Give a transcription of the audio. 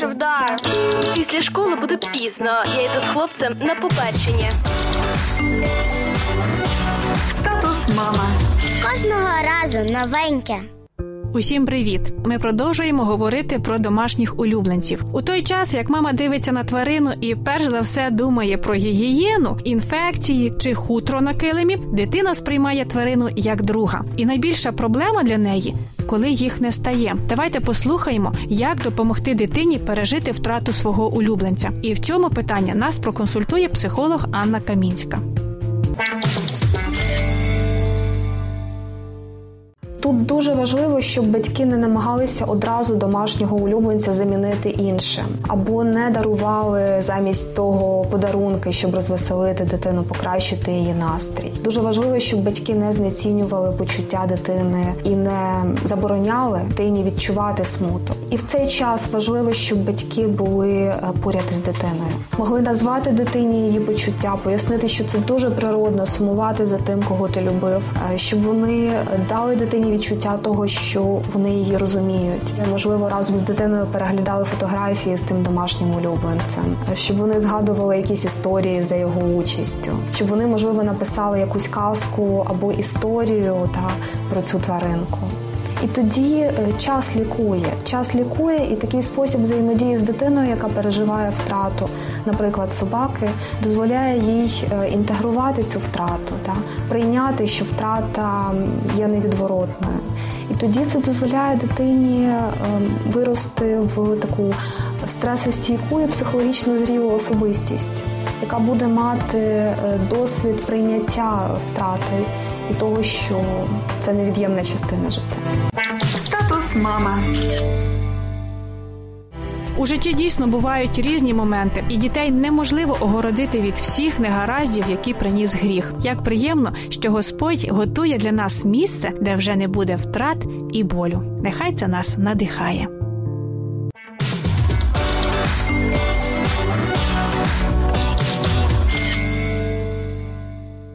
перший вдар. Після школи буде пізно. Я йду з хлопцем на побачення. Статус мама. Кожного разу новеньке. Усім привіт! Ми продовжуємо говорити про домашніх улюбленців. У той час, як мама дивиться на тварину і перш за все думає про гігієну, інфекції чи хутро на килимі, дитина сприймає тварину як друга. І найбільша проблема для неї – коли їх не стає. Давайте послухаємо, як допомогти дитині пережити втрату свого улюбленця. І в цьому питанні нас проконсультує психолог Анна Камінська. Тут дуже важливо, щоб батьки не намагалися одразу домашнього улюбленця замінити іншим. Або не дарували замість того подарунки, щоб розвеселити дитину, покращити її настрій. Дуже важливо, щоб батьки не знецінювали почуття дитини і не забороняли дитині відчувати смуток. І в цей час важливо, щоб батьки були поряд із дитиною. Могли назвати дитині її почуття, пояснити, що це дуже природно сумувати за тим, кого ти любив, щоб вони дали дитині відчуття того, що вони її розуміють. Можливо, разом з дитиною переглядали фотографії з тим домашнім улюбленцем, щоб вони згадували якісь історії за його участю, щоб вони, можливо, написали якусь казку або історію про цю тваринку. І тоді час лікує. Час лікує, і такий спосіб взаємодії з дитиною, яка переживає втрату, наприклад, собаки, дозволяє їй інтегрувати цю втрату, прийняти, що втрата є невідворотною. І тоді це дозволяє дитині вирости в таку стресостійку і психологічно зрілу особистість, яка буде мати досвід прийняття втрати і того, що це невід'ємна частина життя. Статус мама. У житті дійсно бувають різні моменти, і дітей неможливо огородити від всіх негараздів, які приніс гріх. Як приємно, що Господь готує для нас місце, де вже не буде втрат і болю. Нехай це нас надихає.